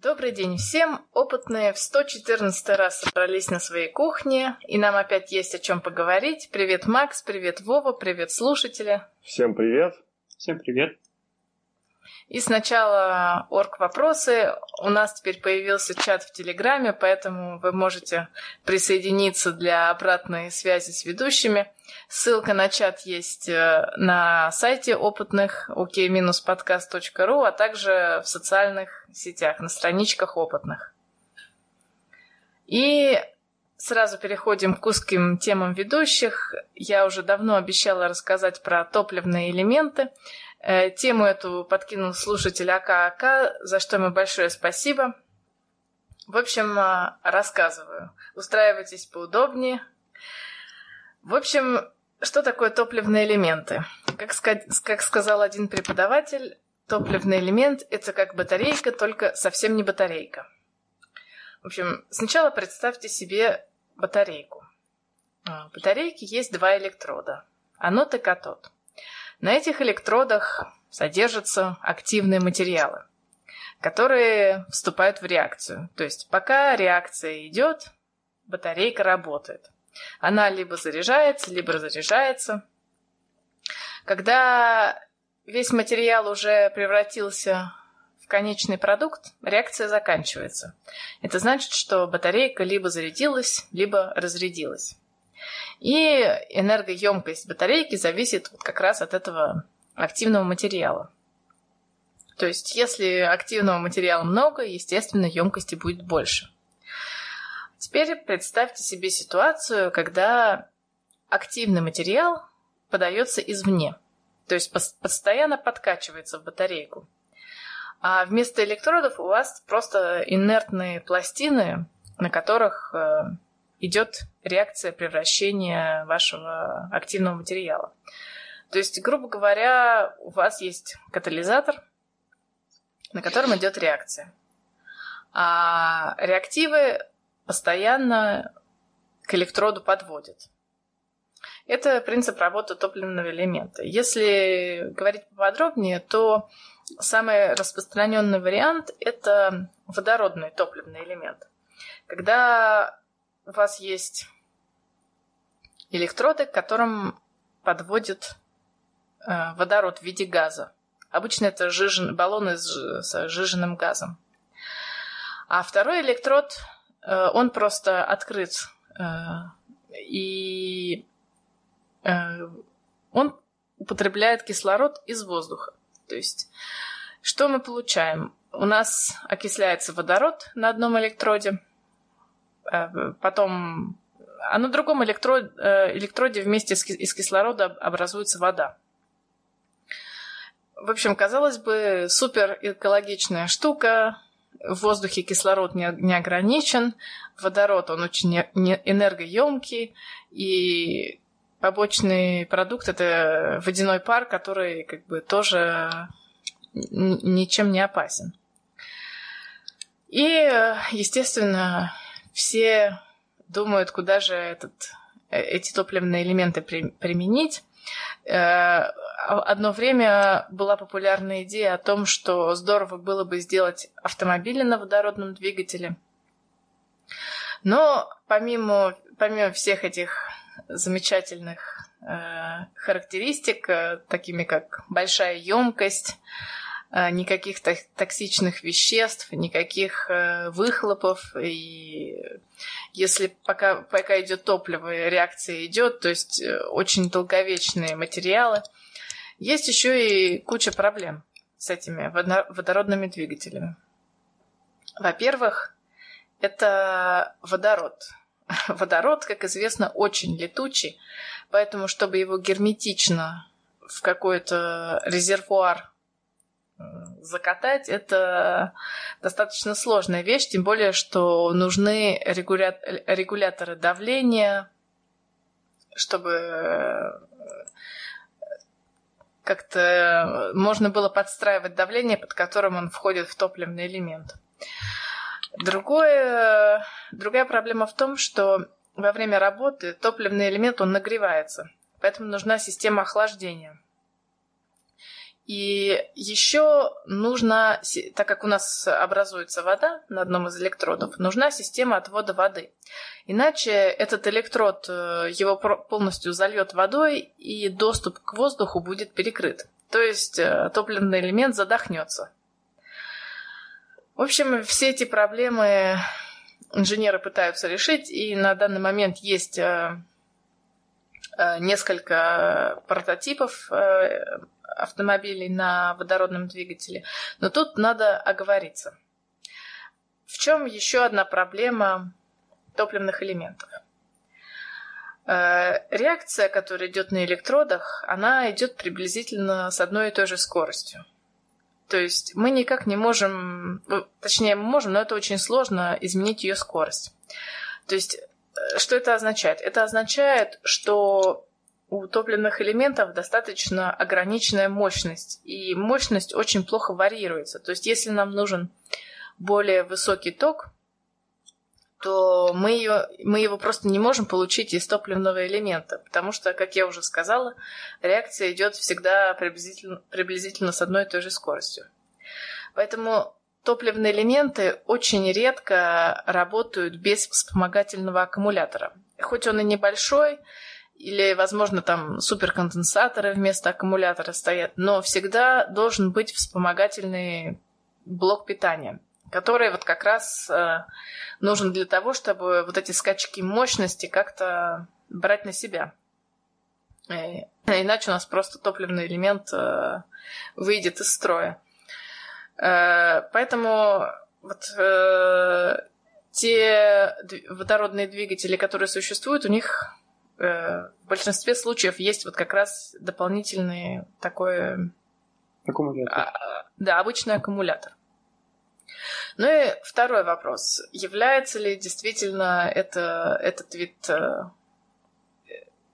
Добрый день всем! Опытные в 114 раз собрались на своей кухне, и нам опять есть о чем поговорить. Привет, Макс, привет, Вова, привет, слушатели! Всем привет! Всем привет! И сначала орг-вопросы. У нас теперь появился чат в Телеграме, поэтому вы можете присоединиться для обратной связи с ведущими. Ссылка на чат есть на сайте опытных ok-podcast.ru, а также в социальных сетях, на страничках опытных. И сразу переходим к узким темам ведущих. Я уже давно обещала рассказать про топливные элементы. Тему эту подкинул слушатель АК-АК, за что ему большое спасибо. В общем, рассказываю. Устраивайтесь поудобнее. В общем, что такое топливные элементы? Как сказал один преподаватель, топливный элемент – это как батарейка, только совсем не батарейка. В общем, сначала представьте себе батарейку. В батарейке есть два электрода – анод и катод. На этих электродах содержатся активные материалы, которые вступают в реакцию. То есть пока реакция идет, батарейка работает. Она либо заряжается, либо разряжается. Когда весь материал уже превратился в конечный продукт, реакция заканчивается. Это значит, что батарейка либо зарядилась, либо разрядилась. И энергоемкость батарейки зависит как раз от этого активного материала. То есть, если активного материала много, естественно, емкости будет больше. Теперь представьте себе ситуацию, когда активный материал подается извне, то есть постоянно подкачивается в батарейку. А вместо электродов у вас просто инертные пластины, на которых идет реакция превращения вашего активного материала. То есть, грубо говоря, у вас есть катализатор, на котором идет реакция. А реактивы постоянно к электроду подводит. Это принцип работы топливного элемента. Если говорить поподробнее, то самый распространенный вариант – это водородный топливный элемент. Когда у вас есть электроды, к которым подводит водород в виде газа. Обычно это баллоны с сжиженным газом. А второй электрод – он просто открыт, и он употребляет кислород из воздуха. То есть, что мы получаем? У нас окисляется водород на одном электроде, потом на другом электроде вместе из кислорода образуется вода. В общем, казалось бы, супер экологичная штука. В воздухе кислород не ограничен, водород, он очень энергоемкий, и побочный продукт – это водяной пар, который как бы тоже ничем не опасен. И, естественно, все думают, куда же эти топливные элементы применить. Одно время была популярная идея о том, что здорово было бы сделать автомобили на водородном двигателе. Но помимо всех этих замечательных характеристик, такими как большая емкость, никаких токсичных веществ, никаких выхлопов. И если пока идет топливо, реакция идет, то есть очень долговечные материалы. Есть еще и куча проблем с этими водородными двигателями. Во-первых, это водород. Водород, как известно, очень летучий, поэтому, чтобы его герметично в какой-то резервуар закатать, это достаточно сложная вещь, тем более, что нужны регуляторы давления, чтобы как-то можно было подстраивать давление, под которым он входит в топливный элемент. Другая проблема в том, что во время работы топливный элемент, он нагревается, поэтому нужна система охлаждения. И еще нужно, так как у нас образуется вода на одном из электродов, нужна система отвода воды. Иначе этот электрод его полностью зальет водой, и доступ к воздуху будет перекрыт. То есть топливный элемент задохнется. В общем, все эти проблемы инженеры пытаются решить, и на данный момент есть несколько прототипов автомобилей на водородном двигателе. Но тут надо оговориться. В чем еще одна проблема топливных элементов? Реакция, которая идет на электродах, она идет приблизительно с одной и той же скоростью. То есть мы никак не можем, точнее мы можем, но это очень сложно изменить ее скорость. То есть что это означает? Это означает, что у топливных элементов достаточно ограниченная мощность, и мощность очень плохо варьируется. То есть если нам нужен более высокий ток, то мы его просто не можем получить из топливного элемента, потому что, как я уже сказала, реакция идет всегда приблизительно с одной и той же скоростью. Поэтому топливные элементы очень редко работают без вспомогательного аккумулятора. Хоть он и небольшой, или, возможно, там суперконденсаторы вместо аккумулятора стоят, но всегда должен быть вспомогательный блок питания, который вот как раз нужен для того, чтобы вот эти скачки мощности как-то брать на себя. Иначе у нас просто топливный элемент выйдет из строя. Поэтому вот те водородные двигатели, которые существуют, у них в большинстве случаев есть вот как раз дополнительный такой аккумулятор. Да, обычный аккумулятор. Ну и второй вопрос. Является ли действительно этот вид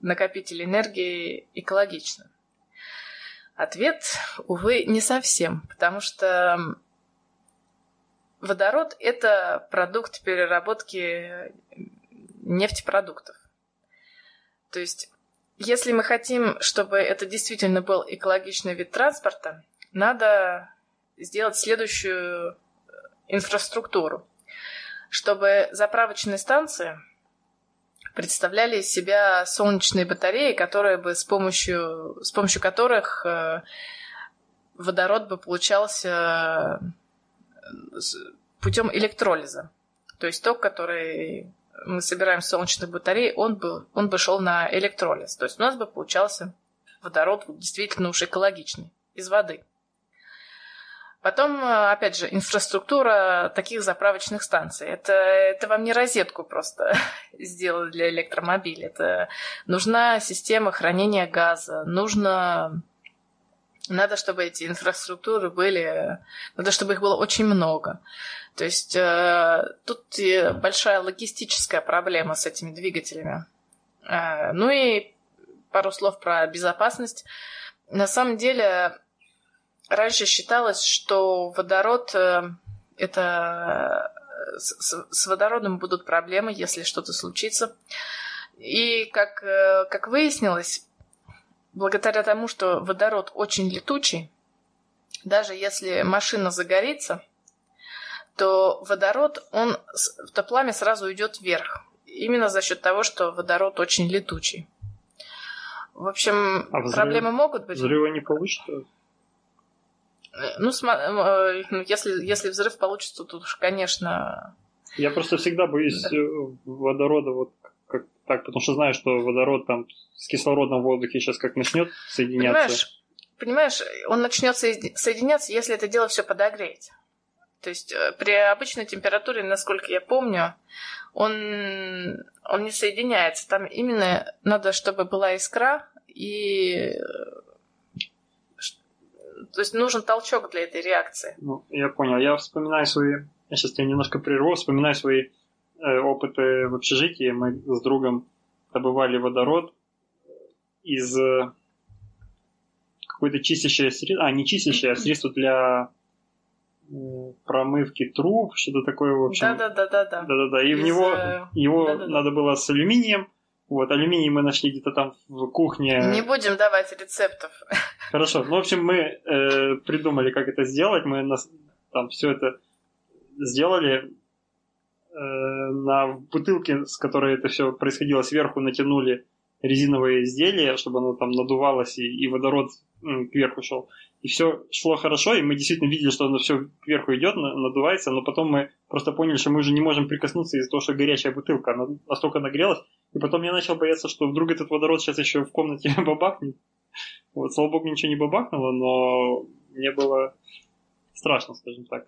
накопителя энергии экологичным? Ответ, увы, не совсем, потому что водород – это продукт переработки нефтепродуктов. То есть, если мы хотим, чтобы это действительно был экологичный вид транспорта, надо сделать следующую инфраструктуру, чтобы заправочные станции представляли из себя солнечные батареи, которые бы с помощью которых водород бы получался путем электролиза. То есть ток, который мы собираем с солнечных батарей, он бы шел на электролиз. То есть у нас бы получался водород действительно уж экологичный, из воды. Потом, опять же, инфраструктура таких заправочных станций. Это вам не розетку просто сделали для электромобиля. Это нужна система хранения газа. Надо, чтобы эти инфраструктуры были... Надо, чтобы их было очень много. То есть тут большая логистическая проблема с этими двигателями. Ну и пару слов про безопасность. На самом деле... Раньше считалось, что водород – это с водородом будут проблемы, если что-то случится. И, как выяснилось, благодаря тому, что водород очень летучий, даже если машина загорится, то водород, то пламя сразу идет вверх. Именно за счет того, что водород очень летучий. В общем, проблемы могут быть. Взрыва не получится? Ну, если взрыв получится, то уж, конечно... Я просто всегда боюсь водорода, вот как так, потому что знаю, что водород там с кислородом в воздухе сейчас как начнет соединяться. Понимаешь, он начнет соединяться, если это дело все подогреть. То есть при обычной температуре, насколько я помню, он не соединяется. Там именно надо, чтобы была искра и... То есть нужен толчок для этой реакции. Ну, я понял. Я сейчас тебя немножко прерву, вспоминаю свои опыты в общежитии. Мы с другом добывали водород из какой-то чистящего средства, не чистящего, а средства для промывки труб, что-то такое, в общем. Да-да-да. И в него надо было с алюминием Вот, алюминий мы нашли где-то там в кухне. Не будем давать рецептов. Хорошо. Ну, в общем, мы придумали, как это сделать. Мы там все это сделали. На бутылке, с которой это все происходило, сверху натянули резиновые изделия, чтобы оно там надувалось, и водород кверху шел. И все шло хорошо, и мы действительно видели, что оно все кверху идет, надувается, но потом мы просто поняли, что мы уже не можем прикоснуться из-за того, что горячая бутылка, она настолько нагрелась. И потом я начал бояться, что вдруг этот водород сейчас еще в комнате бабахнет. Вот, слава богу, ничего не бабахнуло, но мне было страшно, скажем так.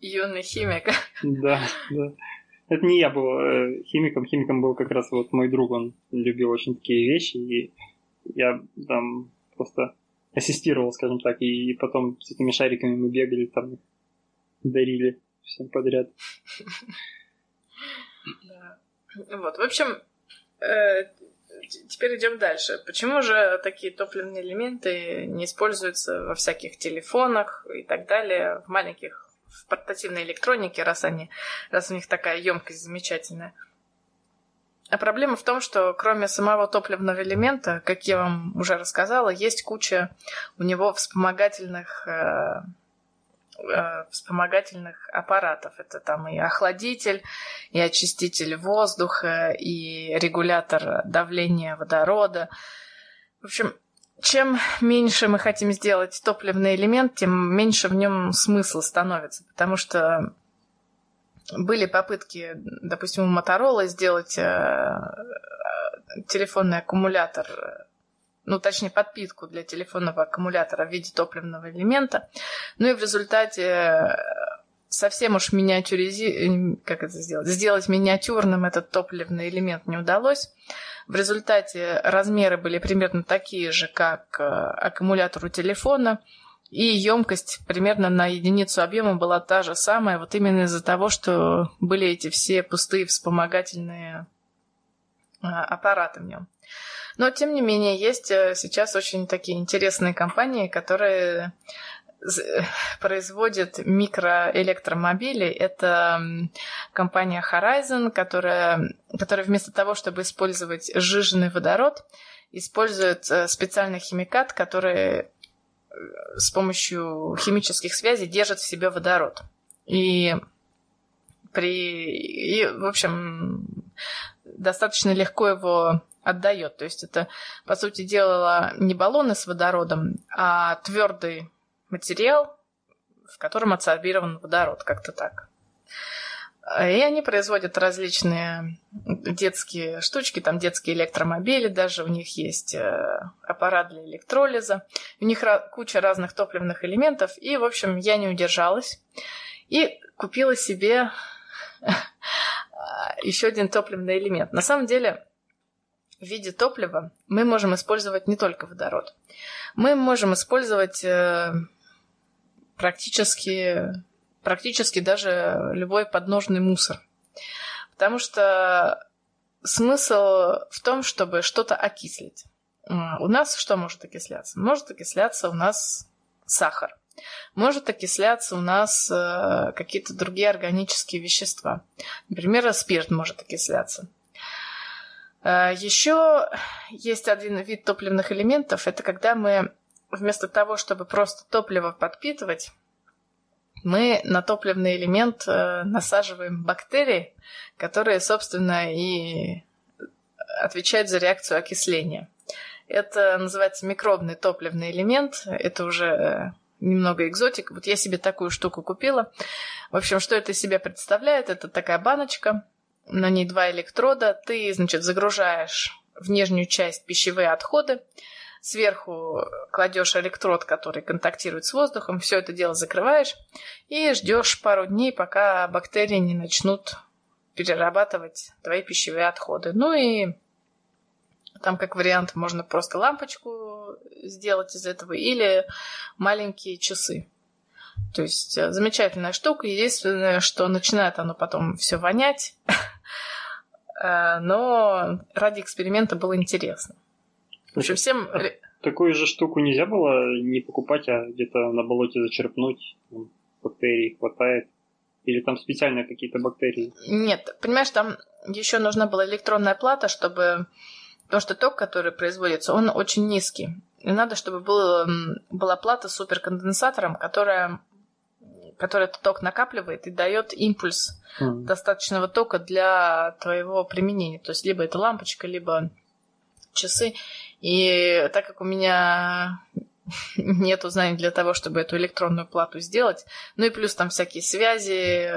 Юный химик. Да, да. Это не я был химиком. Химиком был как раз вот мой друг. Он любил очень такие вещи. И я там просто ассистировал, скажем так. И потом с этими шариками мы бегали, там их дарили всем подряд. Вот, в общем, теперь идем дальше. Почему же такие топливные элементы не используются во всяких телефонах и так далее, в маленьких, в портативной электронике, раз у них такая емкость замечательная? А проблема в том, что кроме самого топливного элемента, как я вам уже рассказала, есть куча у него вспомогательных аппаратов. Это там и охладитель, и очиститель воздуха, и регулятор давления водорода. В общем, чем меньше мы хотим сделать топливный элемент, тем меньше в нем смысла становится, потому что были попытки, допустим, у Motorola сделать телефонный аккумулятор, ну, точнее, подпитку для телефонного аккумулятора в виде топливного элемента. Ну и в результате совсем уж сделать миниатюрным этот топливный элемент не удалось. В результате размеры были примерно такие же, как аккумулятор у телефона, и емкость примерно на единицу объема была та же самая, вот именно из-за того, что были эти все пустые вспомогательные аппараты в нем. Но, тем не менее, есть сейчас очень такие интересные компании, которые производят микроэлектромобили. Это компания Horizon, которая вместо того, чтобы использовать сжиженный водород, использует специальный химикат, который с помощью химических связей держит в себе водород. В общем, достаточно легко его отдает. То есть это, по сути дела, не баллоны с водородом, а твердый материал, в котором адсорбирован водород, как-то так. И они производят различные детские штучки, там детские электромобили, даже у них есть аппарат для электролиза, у них куча разных топливных элементов, и, в общем, я не удержалась и купила себе еще один топливный элемент. На самом деле, в виде топлива мы можем использовать не только водород. Мы можем использовать практически даже любой подножный мусор. Потому что смысл в том, чтобы что-то окислить. У нас что может окисляться? Может окисляться у нас сахар. Может окисляться у нас какие-то другие органические вещества. Например, спирт может окисляться. Еще есть один вид топливных элементов. Это когда мы вместо того, чтобы просто топливо подпитывать, мы на топливный элемент насаживаем бактерии, которые, собственно, и отвечают за реакцию окисления. Это называется микробный топливный элемент. Это уже немного экзотик. Вот я себе такую штуку купила. В общем, что это из себя представляет? Это такая баночка. На ней 2 электрода. Ты, значит, загружаешь в нижнюю часть пищевые отходы. Сверху кладешь электрод, который контактирует с воздухом. Все это дело закрываешь. И ждешь пару дней, пока бактерии не начнут перерабатывать твои пищевые отходы. Ну и там, как вариант, можно просто лампочку сделать из этого или маленькие часы. То есть замечательная штука. Единственное, что начинает оно потом все вонять. Но ради эксперимента было интересно. В общем, всем... Такую же штуку нельзя было не покупать, а где-то на болоте зачерпнуть. Бактерий хватает. Или там специально какие-то бактерии? Нет, понимаешь, там еще нужна была электронная плата, чтобы... Потому что ток, который производится, он очень низкий. И надо, чтобы была плата с суперконденсатором, которая этот ток накапливает и дает импульс достаточного тока для твоего применения. То есть либо это лампочка, либо часы. И так как у меня... нету знаний для того, чтобы эту электронную плату сделать. Ну и плюс там всякие связи.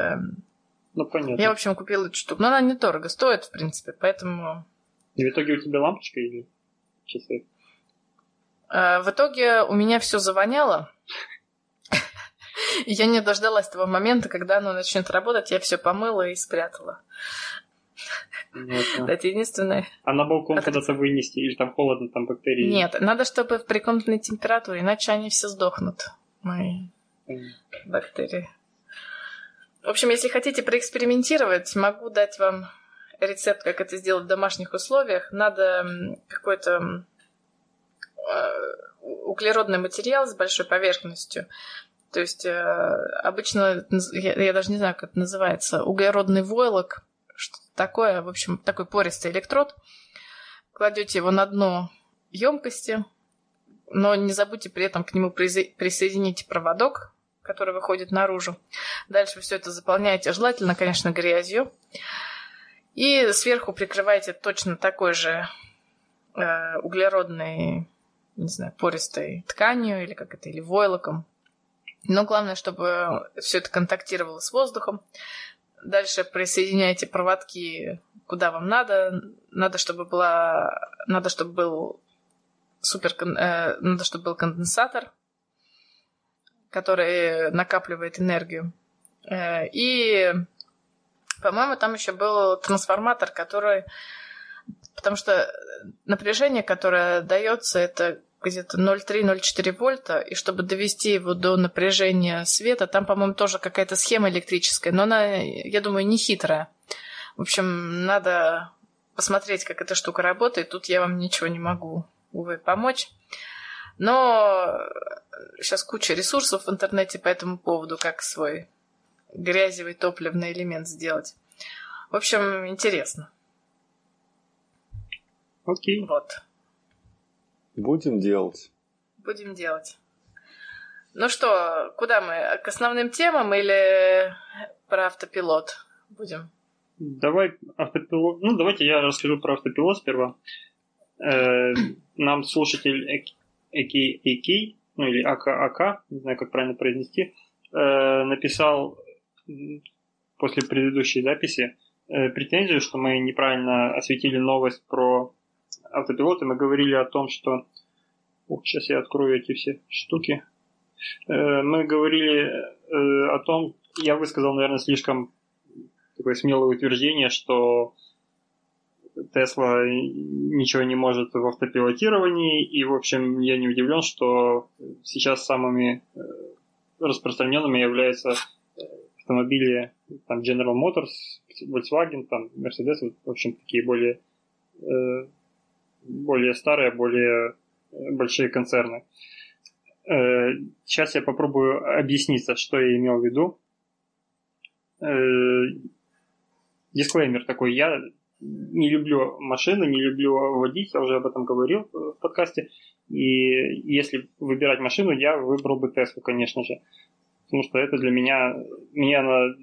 Ну, понятно. Я, в общем, купила эту штуку. Но она недорого стоит, в принципе, поэтому... И в итоге у тебя лампочка или часы? В итоге у меня все завоняло. Я не дождалась того момента, когда оно начнет работать. Я все помыла и спрятала. Это единственное. А на балкон куда-то вынести? Или там холодно, там бактерии? Нет, надо, чтобы при комнатной температуре, иначе они все сдохнут, мои бактерии. В общем, если хотите проэкспериментировать, могу дать вам рецепт, как это сделать в домашних условиях. Надо какой-то углеродный материал с большой поверхностью. То есть обычно, я даже не знаю, как это называется, углеродный войлок, что-то такое, в общем, такой пористый электрод. Кладете его на дно емкости, но не забудьте при этом к нему присоединить проводок, который выходит наружу. Дальше все это заполняете, желательно, конечно, грязью. И сверху прикрываете точно такой же углеродной, не знаю, пористой тканью или как это, или войлоком. Но главное, чтобы все это контактировало с воздухом. Дальше присоединяйте проводки, куда вам надо. Надо, чтобы был конденсатор, который накапливает энергию. И, по-моему, там еще был трансформатор, который... Потому что напряжение, которое дается, это где-то 0,3-0,4 вольта, и чтобы довести его до напряжения света, там, по-моему, тоже какая-то схема электрическая, но она, я думаю, не хитрая. В общем, надо посмотреть, как эта штука работает. Тут я вам ничего не могу, увы, помочь. Но сейчас куча ресурсов в интернете по этому поводу, как свой грязевый топливный элемент сделать. В общем, интересно. Окей. Вот. Будем делать. Будем делать. Ну что, куда мы? К основным темам или про автопилот будем? Давай автопилот. Ну, давайте я расскажу про автопилот сперва. Нам слушатель АК-АК, ну или АК-АК, не знаю, как правильно произнести, написал после предыдущей записи претензию, что мы неправильно осветили новость про автопилоты. Мы говорили о том, что... сейчас я открою эти все штуки. Мы говорили о том... Я высказал, наверное, слишком такое смелое утверждение, что Tesla ничего не может в автопилотировании. И, в общем, я не удивлен, что сейчас самыми распространенными являются автомобили там, General Motors, Volkswagen, там, Mercedes. В общем, такие более старые, более большие концерны. Сейчас я попробую объясниться, что я имел в виду. Дисклеймер такой. Я не люблю машины, не люблю водить. Я уже об этом говорил в подкасте. И если выбирать машину, я выбрал бы Теслу, конечно же. Потому что это для меня... Мне она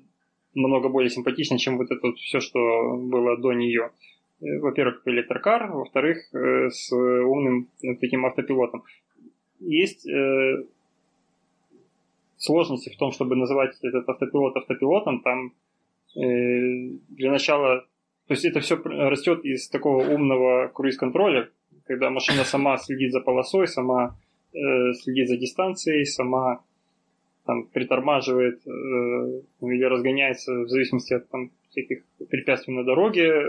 намного более симпатична, чем вот это вот все, что было до нее. Во-первых, электрокар, во-вторых, с умным таким автопилотом. Есть сложности в том, чтобы называть этот автопилот автопилотом. Там для начала... То есть это все растет из такого умного круиз-контроля, когда машина сама следит за полосой, сама следит за дистанцией, сама там, притормаживает или разгоняется в зависимости от там, всяких препятствий на дороге,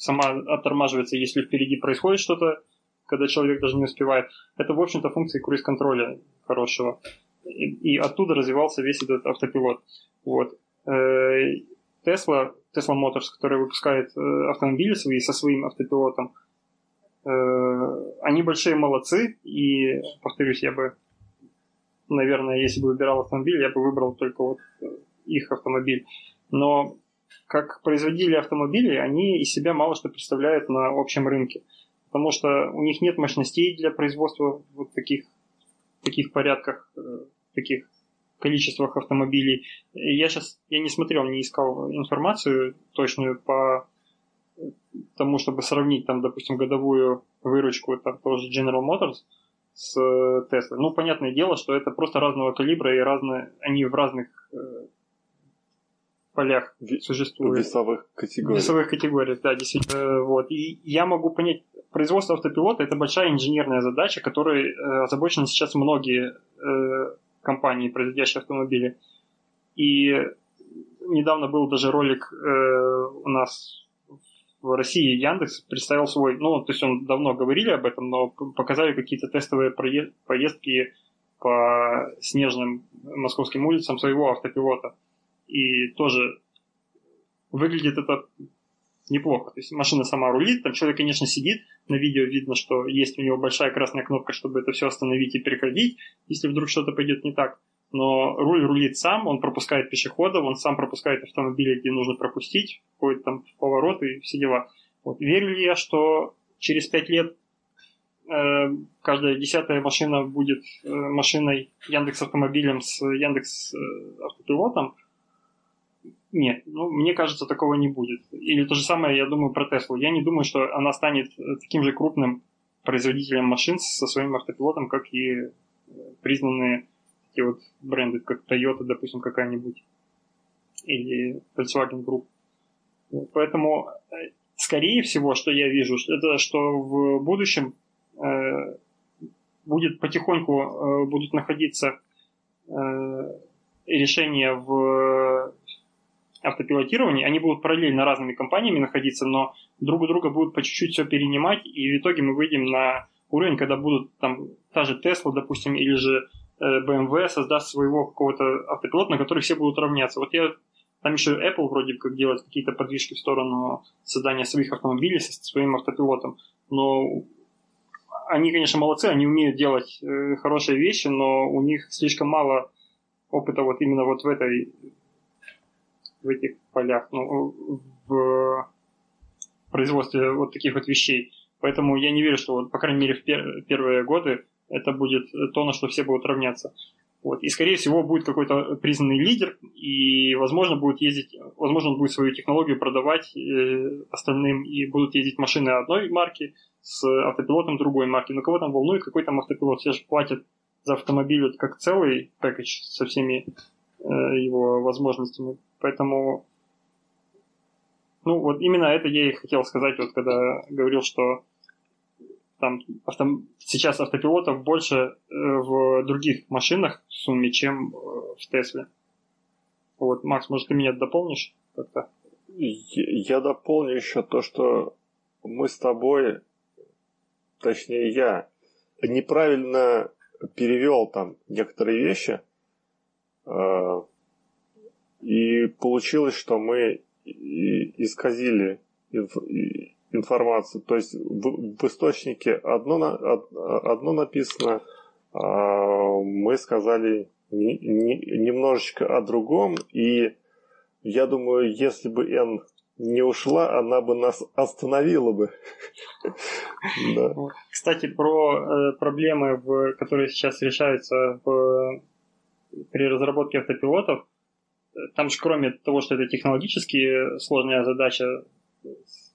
сама оттормаживается, если впереди происходит что-то, когда человек даже не успевает. Это, в общем-то, функции круиз-контроля хорошего. И оттуда развивался весь этот автопилот. Вот. Tesla Motors, которая выпускает автомобили свои со своим автопилотом, они большие молодцы. И, повторюсь, я бы, наверное, если бы выбирал автомобиль, я бы выбрал только вот их автомобиль. Но как производители автомобилей, они из себя мало что представляют на общем рынке, потому что у них нет мощностей для производства вот таких порядках, таких количествах автомобилей. Я не смотрел, не искал информацию точную по тому, чтобы сравнить, там, допустим, годовую выручку, там тоже General Motors с Tesla. Ну, понятное дело, что это просто разного калибра, и они в разных полях существуют. Весовых категорий, да, действительно. Вот. И я могу понять, производство автопилота – это большая инженерная задача, которой озабочены сейчас многие компании, производящие автомобили. И недавно был даже ролик у нас в России, Яндекс представил свой, ну, то есть он давно говорили об этом, но показали какие-то тестовые поездки по снежным московским улицам своего автопилота. И тоже выглядит это неплохо. То есть машина сама рулит, там человек, конечно, сидит, на видео видно, что есть у него большая красная кнопка, чтобы это все остановить и прекратить, если вдруг что-то пойдет не так. Но руль рулит сам, он пропускает пешеходов, он сам пропускает автомобили, где нужно пропустить, входит там в поворот и все дела. Вот. Верю ли я, что через 5 лет каждая 10-я машина будет машиной Яндекс.Автомобилем с Яндекс.Автопилотом? Нет, ну, мне кажется, такого не будет. Или то же самое, я думаю, про Теслу. Я не думаю, что она станет таким же крупным производителем машин со своим автопилотом, как и признанные такие вот бренды, как Toyota, допустим, какая-нибудь, или Volkswagen Group. Поэтому, скорее всего, что я вижу, это что в будущем будет потихоньку будут находиться решения в автопилотирование, они будут параллельно разными компаниями находиться, но друг у друга будут по чуть-чуть все перенимать, и в итоге мы выйдем на уровень, когда будут там та же Tesla, допустим, или же BMW создаст своего какого-то автопилота, на который все будут равняться. Вот там еще Apple вроде как делает какие-то подвижки в сторону создания своих автомобилей со своим автопилотом, но они, конечно, молодцы, они умеют делать хорошие вещи, но у них слишком мало опыта вот именно вот в этих полях, ну, в производстве вот таких вот вещей. Поэтому я не верю, что, вот, по крайней мере, в первые годы это будет то, на что все будут равняться. Вот. И, скорее всего, будет какой-то признанный лидер, и, возможно, он будет свою технологию продавать остальным, и будут ездить машины одной марки с автопилотом другой марки. Но кого там волнует, какой там автопилот? Все же платят за автомобиль вот, как целый пэкэдж со всеми его возможностями. Поэтому, ну, вот именно это я и хотел сказать, вот когда говорил, что там сейчас автопилотов больше в других машинах в сумме, чем в Тесле. Вот, Макс, может, ты меня дополнишь как-то? Я дополню еще то, что мы с тобой, точнее я, неправильно перевел там некоторые вещи, и получилось, что мы исказили информацию. То есть в источнике одно написано, а мы сказали немножечко о другом. И я думаю, если бы Энн не ушла, она бы нас остановила бы. Кстати, про проблемы, которые сейчас решаются при разработке автопилотов. Там же, кроме того, что это технологически сложная задача,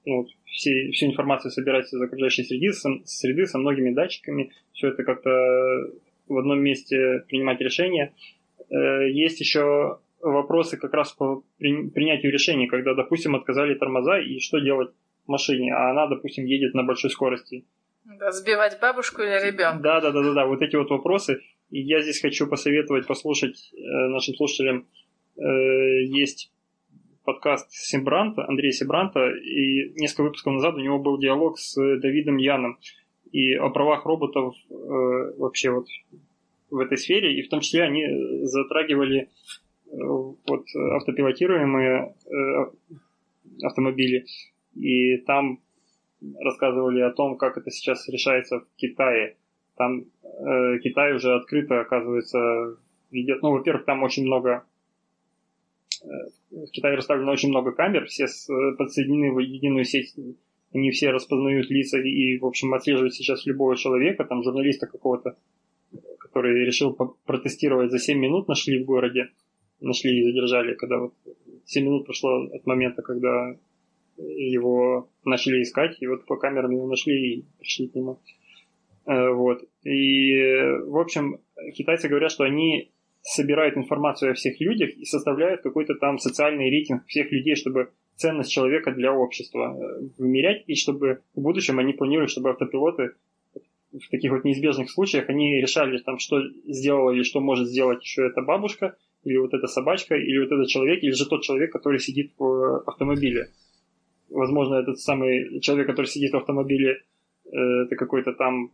ну, всю информацию собирать из окружающей среды со многими датчиками, все это как-то в одном месте принимать решения. Есть еще вопросы как раз по принятию решений, когда, допустим, отказали тормоза, и что делать в машине, а она, допустим, едет на большой скорости. Да, сбивать бабушку или ребенка. Да, вот эти вот вопросы. И я здесь хочу посоветовать послушать нашим слушателям. Есть подкаст Симбранта, Андрея Себранта, и несколько выпусков назад у него был диалог с Давидом Яном и о правах роботов вообще вот в этой сфере, и в том числе они затрагивали вот автопилотируемые автомобили, и там рассказывали о том, как это сейчас решается в Китае. Там Китай уже открыто, оказывается, ведет. Ну, во-первых, там очень много Китае расставлено очень много камер, все подсоединены в единую сеть, они все распознают лица и, в общем, отслеживают сейчас любого человека, там журналиста какого-то, который решил протестировать за 7 минут, нашли в городе, нашли и задержали, когда вот 7 минут прошло от момента, когда его начали искать, и вот по камерам его нашли и пришли к нему. Вот. И, в общем, китайцы говорят, что они собирают информацию о всех людях и составляют какой-то там социальный рейтинг всех людей, чтобы ценность человека для общества вымерять, и чтобы в будущем они планируют, чтобы автопилоты в таких вот неизбежных случаях они решали, там, что сделала или что может сделать еще эта бабушка, или вот эта собачка, или вот этот человек, или же тот человек, который сидит в автомобиле. Возможно, этот самый человек, который сидит в автомобиле, это какой-то там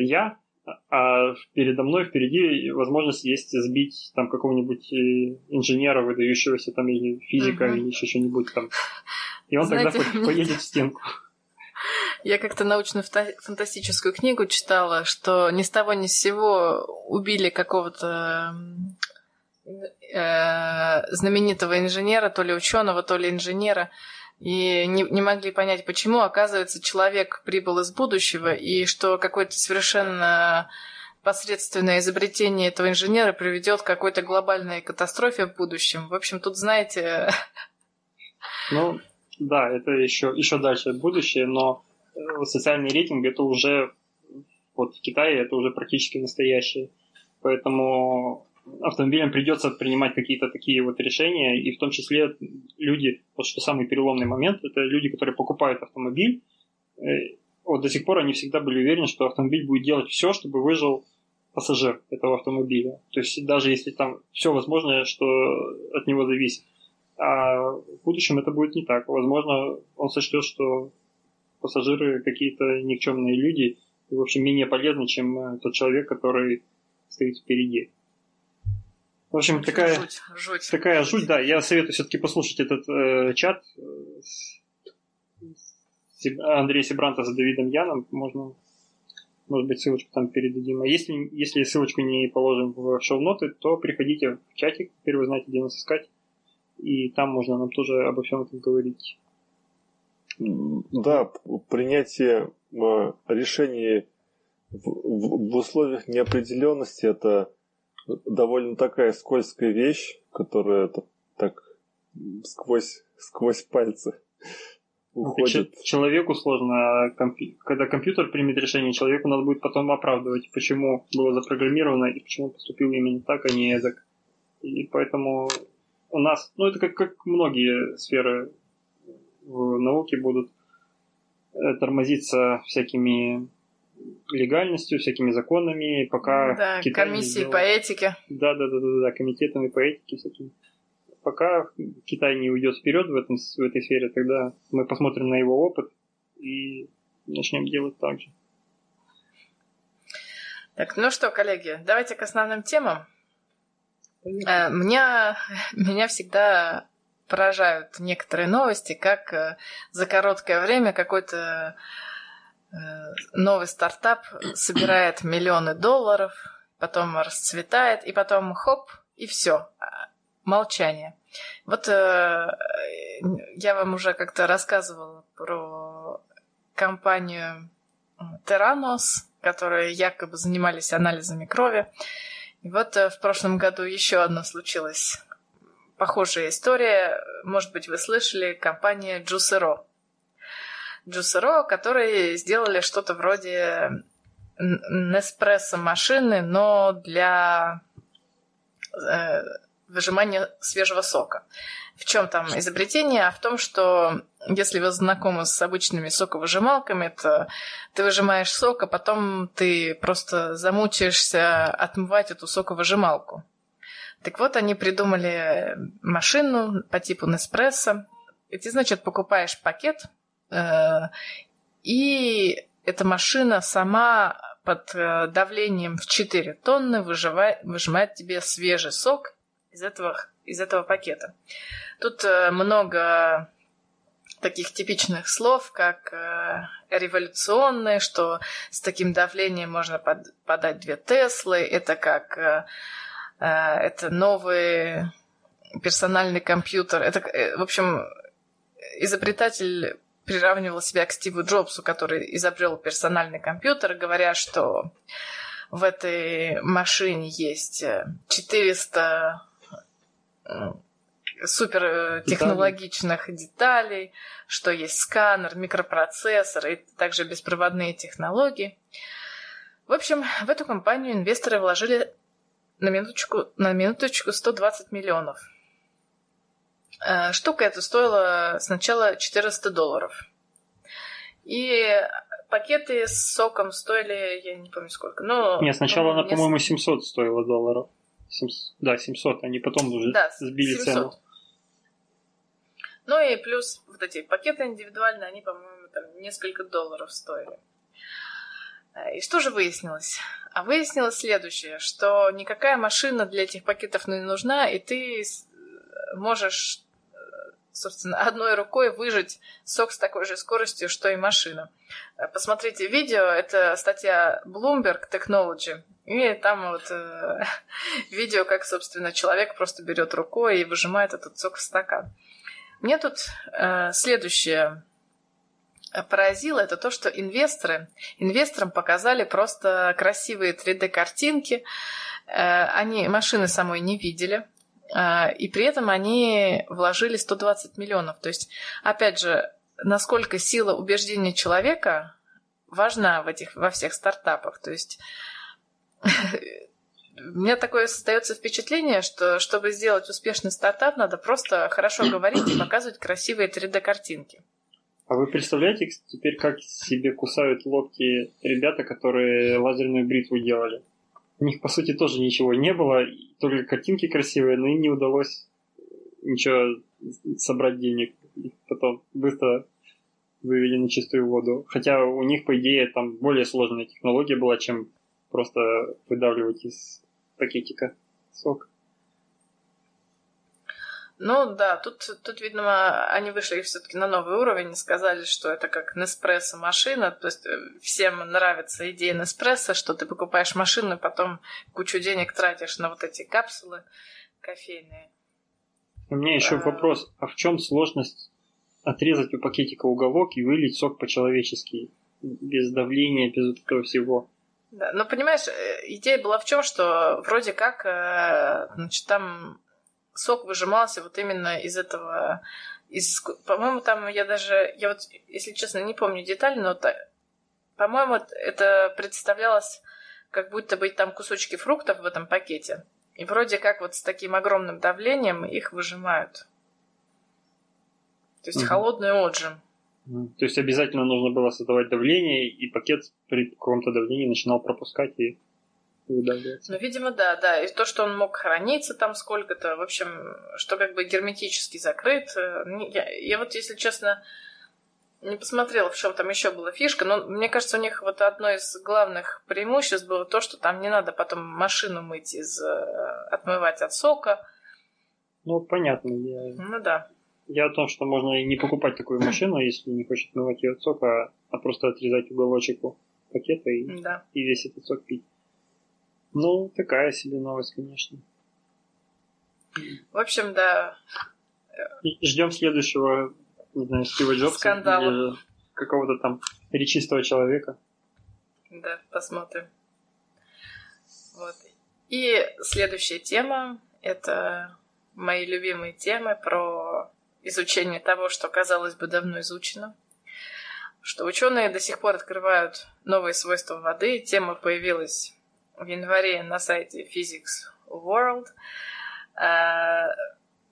я, а передо мной, впереди возможность есть сбить там какого-нибудь инженера, выдающегося там, или физика, или еще что-нибудь там. И он тогда поедет в стенку. Я как-то научно-фантастическую книгу читала, что ни с того ни с сего убили какого-то знаменитого инженера, то ли ученого, то ли инженера, и не могли понять, почему. Оказывается, человек прибыл из будущего, и что какое-то совершенно посредственное изобретение этого инженера приведет к какой-то глобальной катастрофе в будущем. В общем, тут, знаете... Ну, да, это еще дальше будущее, но социальный рейтинг это уже, вот в Китае, это уже практически настоящее. Поэтому... автомобилям придется принимать какие-то такие вот решения, и в том числе люди, вот что самый переломный момент, это люди, которые покупают автомобиль. Вот до сих пор они всегда были уверены, что автомобиль будет делать все, чтобы выжил пассажир этого автомобиля. То есть даже если там все возможное, что от него зависит. А в будущем это будет не так. Возможно, он сочтет, что пассажиры какие-то никчемные люди, и, в общем, менее полезны, чем тот человек, который стоит впереди. В общем, такая жуть, да. Я советую все-таки послушать этот чат Андрея Себранта с Давидом Яном. Можно, может быть, ссылочку там передадим. А если ссылочку не положим в шоу-ноты, то приходите в чатик. Теперь вы знаете, где нас искать. И там можно нам тоже обо всем этом говорить. Да, принятие решений в условиях неопределенности – это довольно такая скользкая вещь, которая так сквозь пальцы уходит. Человеку сложно, а когда компьютер примет решение, человеку надо будет потом оправдывать, почему было запрограммировано и почему поступил именно так, а не эдак. И поэтому у нас, ну это как многие сферы в науке будут тормозиться всякими... легальностью, всякими законами, пока... Да, комиссии по этике. Да, комитетами по этике всякими. Пока Китай не уйдет вперед в этой сфере, тогда мы посмотрим на его опыт и начнем делать так же. Так, ну что, коллеги, давайте к основным темам. Меня всегда поражают некоторые новости, как за короткое время какой-то новый стартап собирает миллионы долларов, потом расцветает, и потом хоп, и все. Молчание. Вот я вам уже как-то рассказывала про компанию Терранос, которые якобы занимались анализами крови. И вот в прошлом году еще одна случилась похожая история. Может быть, вы слышали, компания Juicero, которые сделали что-то вроде Неспрессо машины, но для выжимания свежего сока. В чем там изобретение? А в том, что если вы знакомы с обычными соковыжималками, то ты выжимаешь сок, а потом ты просто замучаешься отмывать эту соковыжималку. Так вот, они придумали машину по типу Неспрессо. И ты, значит, покупаешь пакет, и эта машина сама под давлением в 4 тонны выжимает тебе свежий сок из этого пакета. Тут много таких типичных слов, как революционные, что с таким давлением можно подать 2 Теслы, это новые персональный компьютер. Это, в общем, изобретатель приравнивал себя к Стиву Джобсу, который изобрел персональный компьютер, говоря, что в этой машине есть 400 супертехнологичных деталей, что есть сканер, микропроцессор и также беспроводные технологии. В общем, в эту компанию инвесторы вложили на минуточку 120 миллионов. Штука эта стоила сначала $400. И пакеты с соком стоили, я не помню сколько, но... Нет, сначала она, по-моему, $700 стоила долларов. 700, да, 700, они потом уже сбили 700. Цену. Ну и плюс вот эти пакеты индивидуальные, они, по-моему, там несколько долларов стоили. И что же выяснилось? А выяснилось следующее, что никакая машина для этих пакетов не нужна, и ты можешь, собственно, одной рукой выжать сок с такой же скоростью, что и машина. Посмотрите видео, это статья Bloomberg Technology, и там вот видео, как, собственно, человек просто берет рукой и выжимает этот сок в стакан. Мне тут следующее поразило, это то, что инвесторам показали просто красивые 3D-картинки, они машины самой не видели, и при этом они вложили 120 миллионов. То есть, опять же, насколько сила убеждения человека важна во всех стартапах. То есть, у меня такое остается впечатление, что чтобы сделать успешный стартап, надо просто хорошо говорить и показывать красивые 3D-картинки. А вы представляете теперь, как себе кусают локти ребята, которые лазерную бритву делали? У них, по сути, тоже ничего не было, только картинки красивые, но им не удалось ничего собрать денег. Их потом быстро вывели на чистую воду. Хотя у них, по идее, там более сложная технология была, чем просто выдавливать из пакетика сок. Ну да, тут видимо, они вышли все-таки на новый уровень и сказали, что это как Неспрессо-машина. То есть всем нравится идея Неспрессо, что ты покупаешь машину, потом кучу денег тратишь на вот эти капсулы кофейные. У меня еще вопрос. А в чем сложность отрезать у пакетика уголок и вылить сок по-человечески? Без давления, без вот этого всего. Да, но понимаешь, идея была в чем, что вроде как, значит, там... сок выжимался вот именно из этого... По-моему, там я вот, если честно, не помню деталь, но, по-моему, это представлялось, как будто бы там кусочки фруктов в этом пакете. И вроде как вот с таким огромным давлением их выжимают. То есть холодный отжим. То есть обязательно нужно было создавать давление, и пакет при каком-то давлении начинал пропускать и... Ну, видимо, да. И то, что он мог храниться там сколько-то, в общем, что как бы герметически закрыт. Я вот, если честно, не посмотрела, в чем там еще была фишка, но мне кажется, у них вот одно из главных преимуществ было то, что там не надо потом машину мыть, отмывать от сока. Ну, понятно. Ну, да. Я о том, что можно и не покупать такую машину, если не хочет мывать ее от сока, а просто отрезать уголочек пакета и весь этот сок пить. Ну, такая себе новость, конечно. В общем, да. Ждем следующего, не знаю, Стива Джобса. Скандала. Или какого-то там речистого человека. Да, посмотрим. Вот. И следующая тема – это мои любимые темы про изучение того, что, казалось бы, давно изучено. Что ученые до сих пор открывают новые свойства воды. Тема появилась... в январе на сайте Physics World.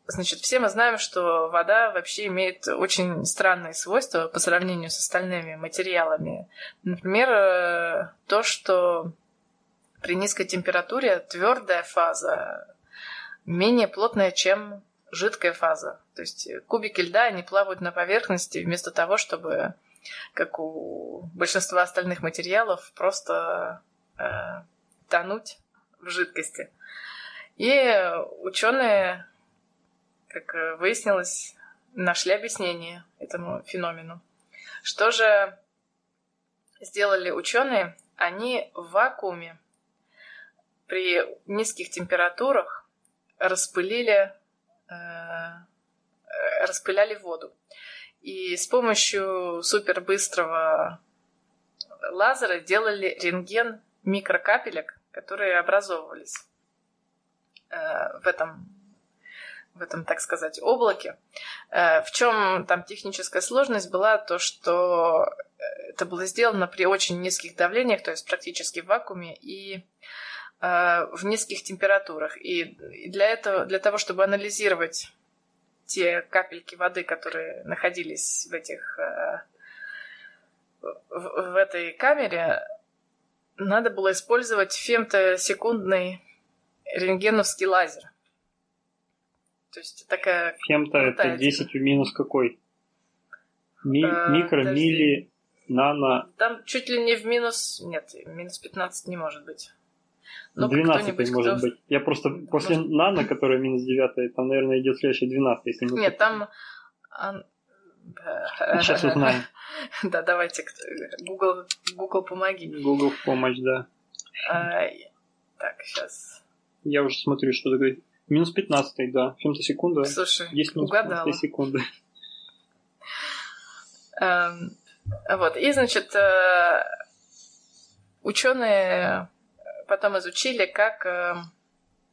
Значит, все мы знаем, что вода вообще имеет очень странные свойства по сравнению с остальными материалами. Например, то, что при низкой температуре твердая фаза менее плотная, чем жидкая фаза. То есть кубики льда, они плавают на поверхности вместо того, чтобы, как у большинства остальных материалов, просто... тонуть в жидкости. И ученые, как выяснилось, нашли объяснение этому феномену. Что же сделали ученые? Они в вакууме при низких температурах распылили распыляли воду. И с помощью супербыстрого лазера делали рентген микрокапелек, которые образовывались в этом, так сказать, облаке. В чем там техническая сложность была? То, что это было сделано при очень низких давлениях, то есть практически в вакууме и в низких температурах. И для того, чтобы анализировать те капельки воды, которые находились в этой камере, надо было использовать фемтосекундный рентгеновский лазер. То есть такая... Фемто — это 10 в минус какой? Микро, мили, нано... Там чуть ли не в минус... Нет, минус 15 не может быть. Но 12 может быть. Я просто после нано, которая минус 9, там, наверное, идет следующая 12, если не... Нет, там... Сейчас узнаем. Да, давайте. Google, помоги. Google в помощь, да. Так, сейчас. Я уже смотрю, что ты говоришь. Минус 15, да. Фемтосекунда. Слушай, есть минус угадала. 15 секунды. Вот. И, значит, ученые потом изучили, как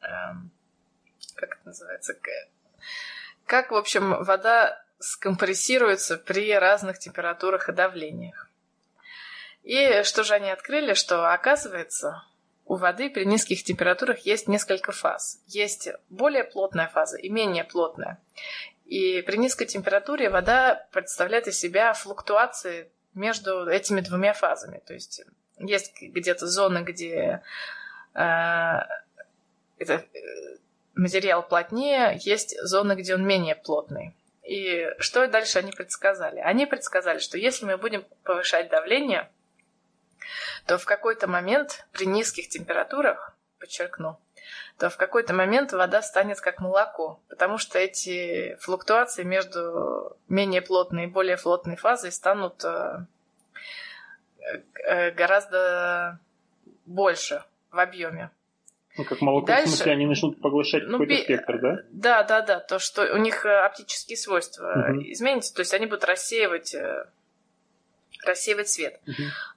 это называется, как, в общем, вода скомпрессируется при разных температурах и давлениях. И что же они открыли? Что, оказывается, у воды при низких температурах есть несколько фаз. Есть более плотная фаза и менее плотная. И при низкой температуре вода представляет из себя флуктуации между этими двумя фазами. То есть есть где-то зоны, где материал плотнее, есть зоны, где он менее плотный. И что дальше они предсказали? Они предсказали, что если мы будем повышать давление, то в какой-то момент при низких температурах, подчеркну, то в какой-то момент вода станет как молоко, потому что эти флуктуации между менее плотной и более плотной фазой станут гораздо больше в объеме. Ну, как молоко, дальше, в смысле, они начнут поглощать какой-то спектр, да? Да, то, что у них оптические свойства изменятся, то есть они будут рассеивать свет.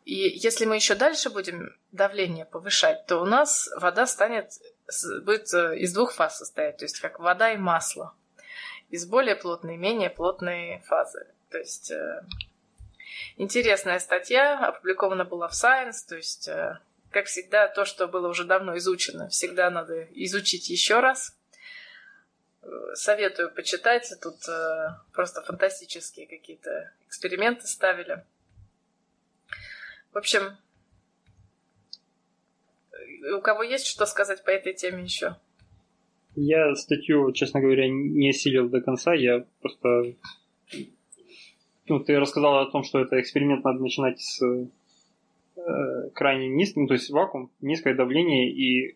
И если мы еще дальше будем давление повышать, то у нас вода будет из двух фаз состоять, то есть как вода и масло, из более плотной и менее плотной фазы. То есть интересная статья, опубликована была в Science, то есть, как всегда, то, что было уже давно изучено, всегда надо изучить еще раз. Советую почитать, тут просто фантастические какие-то эксперименты ставили. В общем, у кого есть что сказать по этой теме еще? Я статью, честно говоря, не осилил до конца. Я просто... Ну, ты рассказала о том, что это эксперимент надо начинать с крайне низким, то есть вакуум, низкое давление и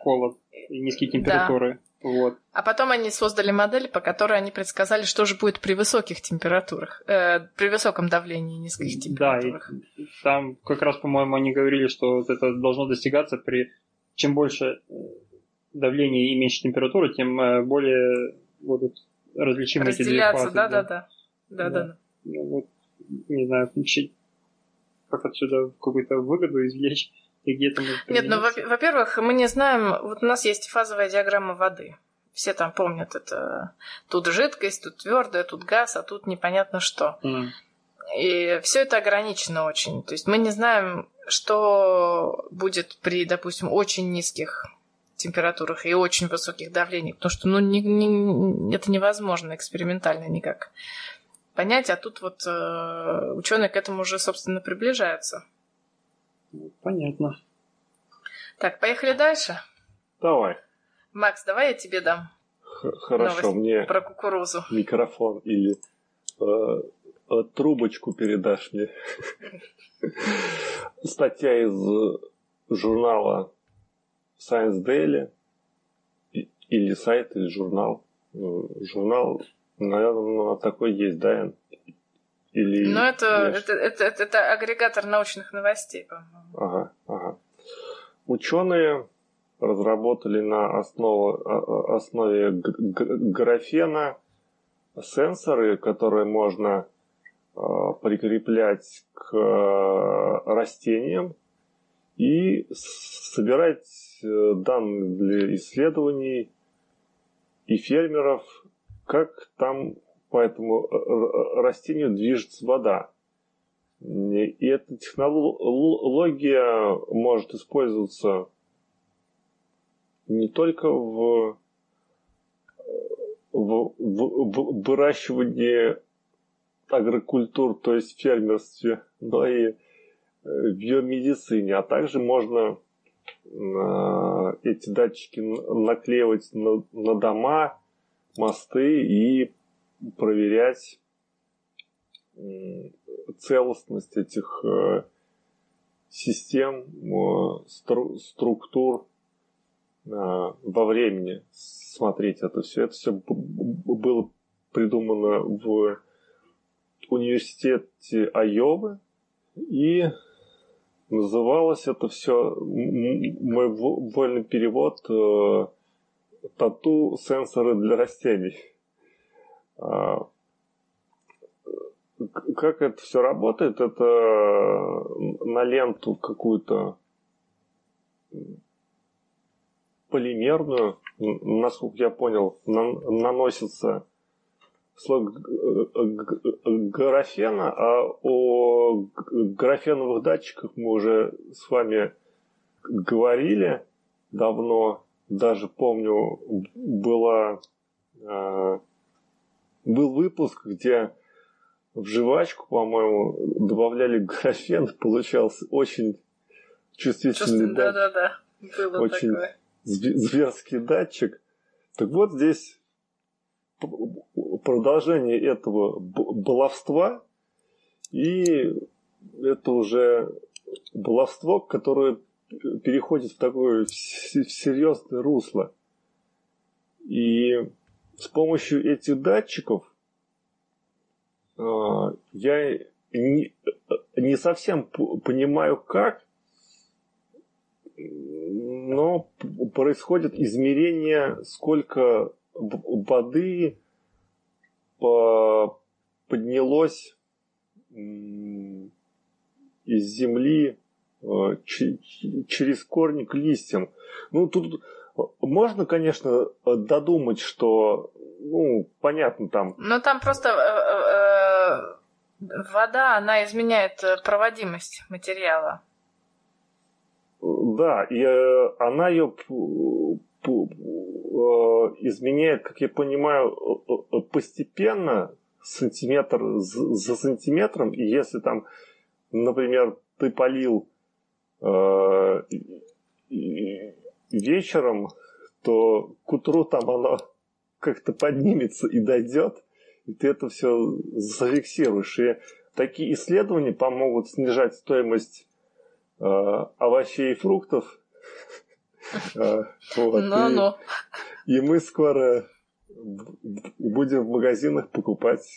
холод, и низкие температуры. Да. Вот. А потом они создали модель, по которой они предсказали, что же будет при высоких температурах, при высоком давлении и низких температурах. Да, и там как раз, по-моему, они говорили, что вот это должно достигаться при... Чем больше давления и меньше температуры, тем более будут различимы эти две фазы. Да. Ну, вот, не знаю, как отсюда какую-то выгоду извлечь. Нет, ну, во-первых, мы не знаем... Вот у нас есть фазовая диаграмма воды. Все там помнят это. Тут жидкость, тут твердое, тут газ, а тут непонятно что. И все это ограничено очень. То есть мы не знаем, что будет при, допустим, очень низких температурах и очень высоких давлениях. Потому что это невозможно экспериментально никак понять. А тут вот ученые к этому уже, собственно, приближаются. Понятно. Так, поехали дальше? Давай. Макс, давай я тебе дам хорошо, мне про кукурузу. Микрофон или трубочку передашь мне. Статья из журнала Science Daily или сайт, или журнал. Журнал, наверное, такой есть, да? Ну, это агрегатор научных новостей, по-моему. Ага. Ученые разработали на основе графена сенсоры, которые можно прикреплять к растениям и собирать данные для исследований и фермеров, как там по этому растению движется вода. И эта технология может использоваться не только в выращивании агрокультур, то есть в фермерстве, но и в биомедицине. А также можно эти датчики наклеивать на дома, мосты и проверять целостность этих систем, структур во времени. Смотреть это все. Это все было придумано в университете Айовы, и называлось это все, мой вольный перевод, тату-сенсоры для растений. Как это все работает? Это на ленту какую-то полимерную, насколько я понял, наносится слой графена, а о графеновых датчиках мы уже с вами говорили давно. Даже помню, был выпуск, где в жвачку, по-моему, добавляли графен, получался очень чувствительный датчик. Да, было очень такое. Зверский датчик. Так вот, здесь продолжение этого баловства, и это уже баловство, которое переходит в такое серьезное русло. И с помощью этих датчиков я не совсем понимаю, как, но происходит измерение, сколько воды поднялось из земли через корни к листьям. Ну, тут можно, конечно, додумать, что, ну, понятно там. Но там просто вода, она изменяет проводимость материала. Да, и она ее изменяет, как я понимаю, постепенно, сантиметр за сантиметром. И если там, например, ты полил вечером, то к утру там оно как-то поднимется и дойдет, и ты это все зафиксируешь. И такие исследования помогут снижать стоимость овощей и фруктов. И мы скоро будем в магазинах покупать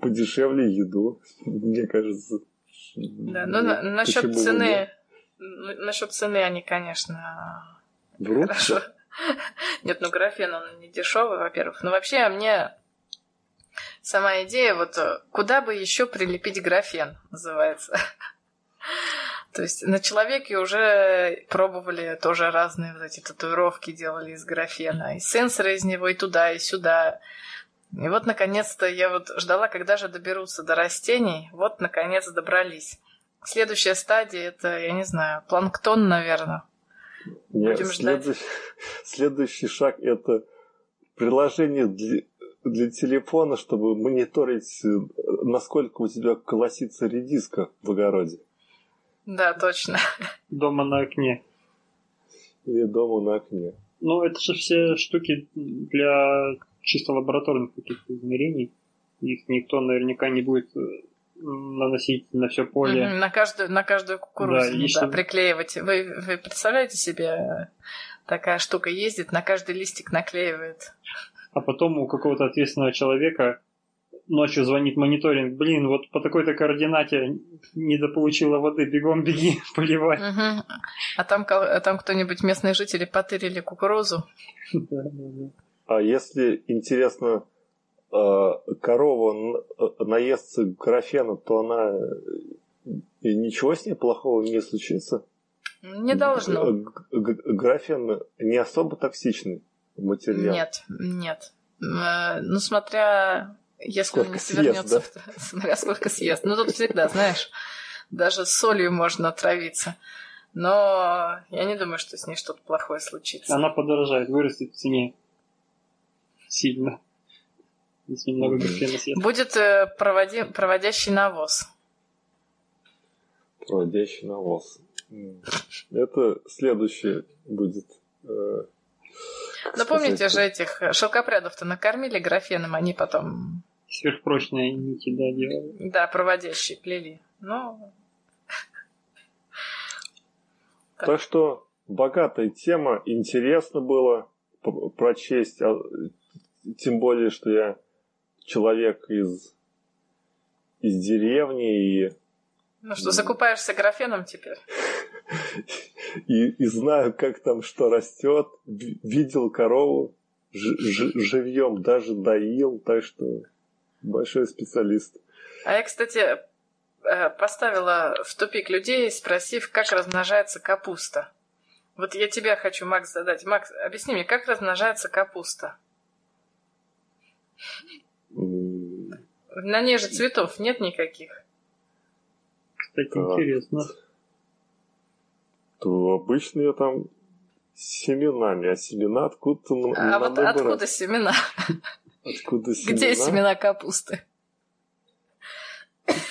подешевле еду, мне кажется. Да, ну насчет цены, они, конечно, хорошо. Нет, ну графен, он не дешевый, во-первых. Но вообще мне сама идея, вот куда бы еще прилепить графен, называется. То есть на человеке уже пробовали тоже разные вот эти татуировки делали из графена. И сенсоры из него и туда, и сюда. И вот, наконец-то, я вот ждала, когда же доберутся до растений. Вот, наконец, добрались. Следующая стадия – это, я не знаю, планктон, наверное. Нет, будем ждать. Следующий шаг – это приложение для телефона, чтобы мониторить, насколько у тебя колосится редиска в огороде. Да, точно. Дома на окне. Или дома на окне. Ну, это же все штуки для чисто лабораторных каких-то измерений. Их никто наверняка не будет наносить на все поле. На каждую кукурузу, да, приклеивать. Вы представляете себе, такая штука ездит, на каждый листик наклеивает. А потом у какого-то ответственного человека ночью звонит мониторинг, блин, вот по такой-то координате недополучила воды, бегом беги, поливай. Угу. А там кто-нибудь, местные жители, потырили кукурузу? А если интересно, корова наестся графена, то она ничего с ней плохого не случится? Не должно. Графен не особо токсичный материал. Нет. Ну, смотря... Если он не свернется, да? Смотря сколько съест. Ну, тут всегда, знаешь, даже солью можно отравиться. Но я не думаю, что с ней что-то плохое случится. Она подорожает, вырастет в цене сильно. Если много графена съест. Будет проводящий навоз. Проводящий навоз. Это следующее будет... Но помните же этих шелкопрядов-то накормили графеном, они потом... Сверхпрочные нити, да, делали. Да, проводящие плели. Ну... Так что богатая тема, интересно было прочесть, тем более, что я человек из деревни и... Ну что, закупаешься графеном теперь? И знаю, как там что растет. Видел корову живьем, даже доил. Так что большой специалист. А я, кстати, поставила в тупик людей, спросив, как размножается капуста. Вот я тебя хочу, Макс, задать. Макс, объясни мне, как размножается капуста? На ней же цветов нет никаких. Кстати, интересно. То обычно я там семенами, а семена откуда-то надо брать. А вот откуда семена? Откуда семена? Где семена капусты?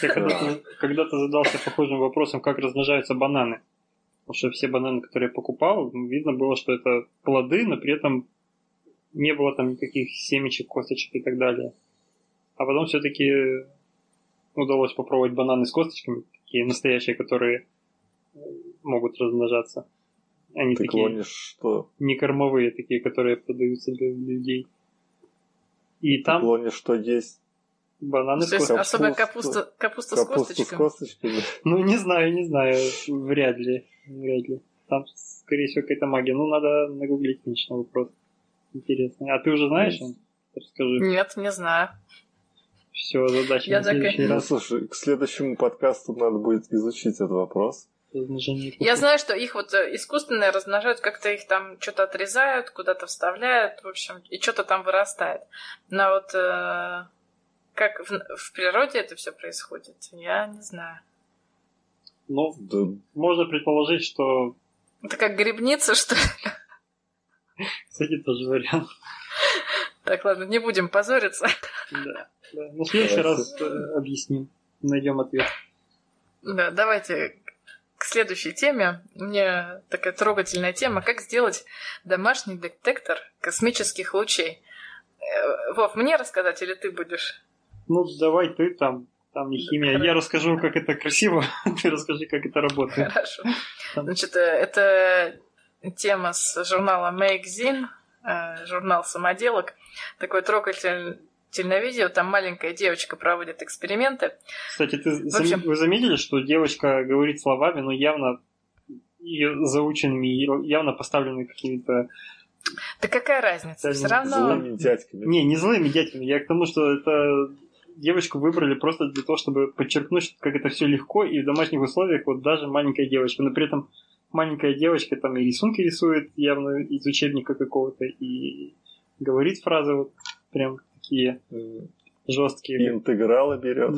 Я когда-то задался похожим вопросом, как размножаются бананы. Потому что все бананы, которые я покупал, видно было, что это плоды, но при этом не было там никаких семечек, косточек и так далее. А потом все-таки удалось попробовать бананы с косточками, такие настоящие, которые... могут размножаться. Они ты такие клонишь, что... не кормовые, такие, которые продаются для людей. И ты там... клонишь, что есть бананы с косточками. Особенно капуста с косточками. Ну, не знаю. Вряд ли. Там, скорее всего, какая-то магия. Ну, надо нагуглить, конечно, вопрос. Интересно. А ты уже знаешь? Нет. Расскажи. Нет, не знаю. Все, задача на следующий раз. Слушай, к следующему подкасту надо будет изучить этот вопрос. Я знаю, что их вот искусственно размножают, как-то их там что-то отрезают, куда-то вставляют, в общем, и что-то там вырастает. Но вот как в природе это все происходит, я не знаю. Ну, да. Можно предположить, что... Это как грибница, что ли? Кстати, тоже вариант. Так, ладно, не будем позориться. Да. Ну, в следующий раз объясним, найдем ответ. Да, давайте... К следующей теме. У меня такая трогательная тема. Как сделать домашний детектор космических лучей? Вов, мне рассказать или ты будешь? Ну, давай ты, там не химия. Хорошо. Я расскажу, как это красиво. Ты расскажи, как это работает. Хорошо. Значит, это тема с журнала MakeZine, журнал самоделок. Такой трогательный видео, там маленькая девочка проводит эксперименты. Кстати, вы заметили, что девочка говорит словами, но явно заученными, явно поставлены какими-то... Да какая разница, все равно... Злыми дядьками. Не злыми дядьками, я к тому, что это девочку выбрали просто для того, чтобы подчеркнуть, как это все легко, и в домашних условиях вот даже маленькая девочка, но при этом маленькая девочка там и рисунки рисует явно из учебника какого-то, и говорит фразы вот прям... такие жесткие. И интегралы берет.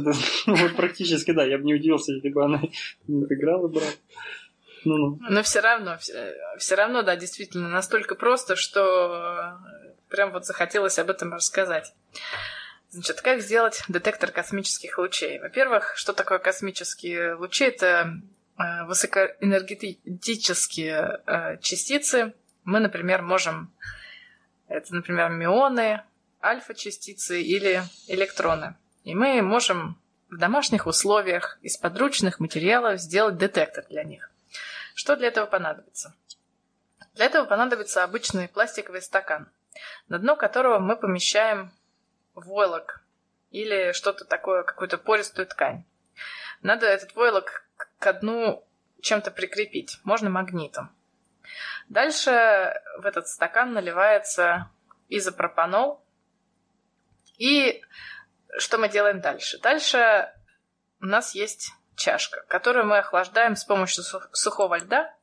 Вот практически, да. Я бы не удивился, если бы она интегралы брала. Но все равно, да, действительно, настолько просто, что прям вот захотелось об этом рассказать. Значит, как сделать детектор космических лучей? Во-первых, что такое космические лучи? Это высокоэнергетические частицы. Мы, например, можем... Это, например, мюоны... альфа-частицы или электроны. И мы можем в домашних условиях из подручных материалов сделать детектор для них. Что для этого понадобится? Для этого понадобится обычный пластиковый стакан, на дно которого мы помещаем войлок или что-то такое, какую-то пористую ткань. Надо этот войлок ко дну чем-то прикрепить, можно магнитом. Дальше в этот стакан наливается изопропанол. И что мы делаем дальше? Дальше у нас есть чашка, которую мы охлаждаем с помощью сухого льда,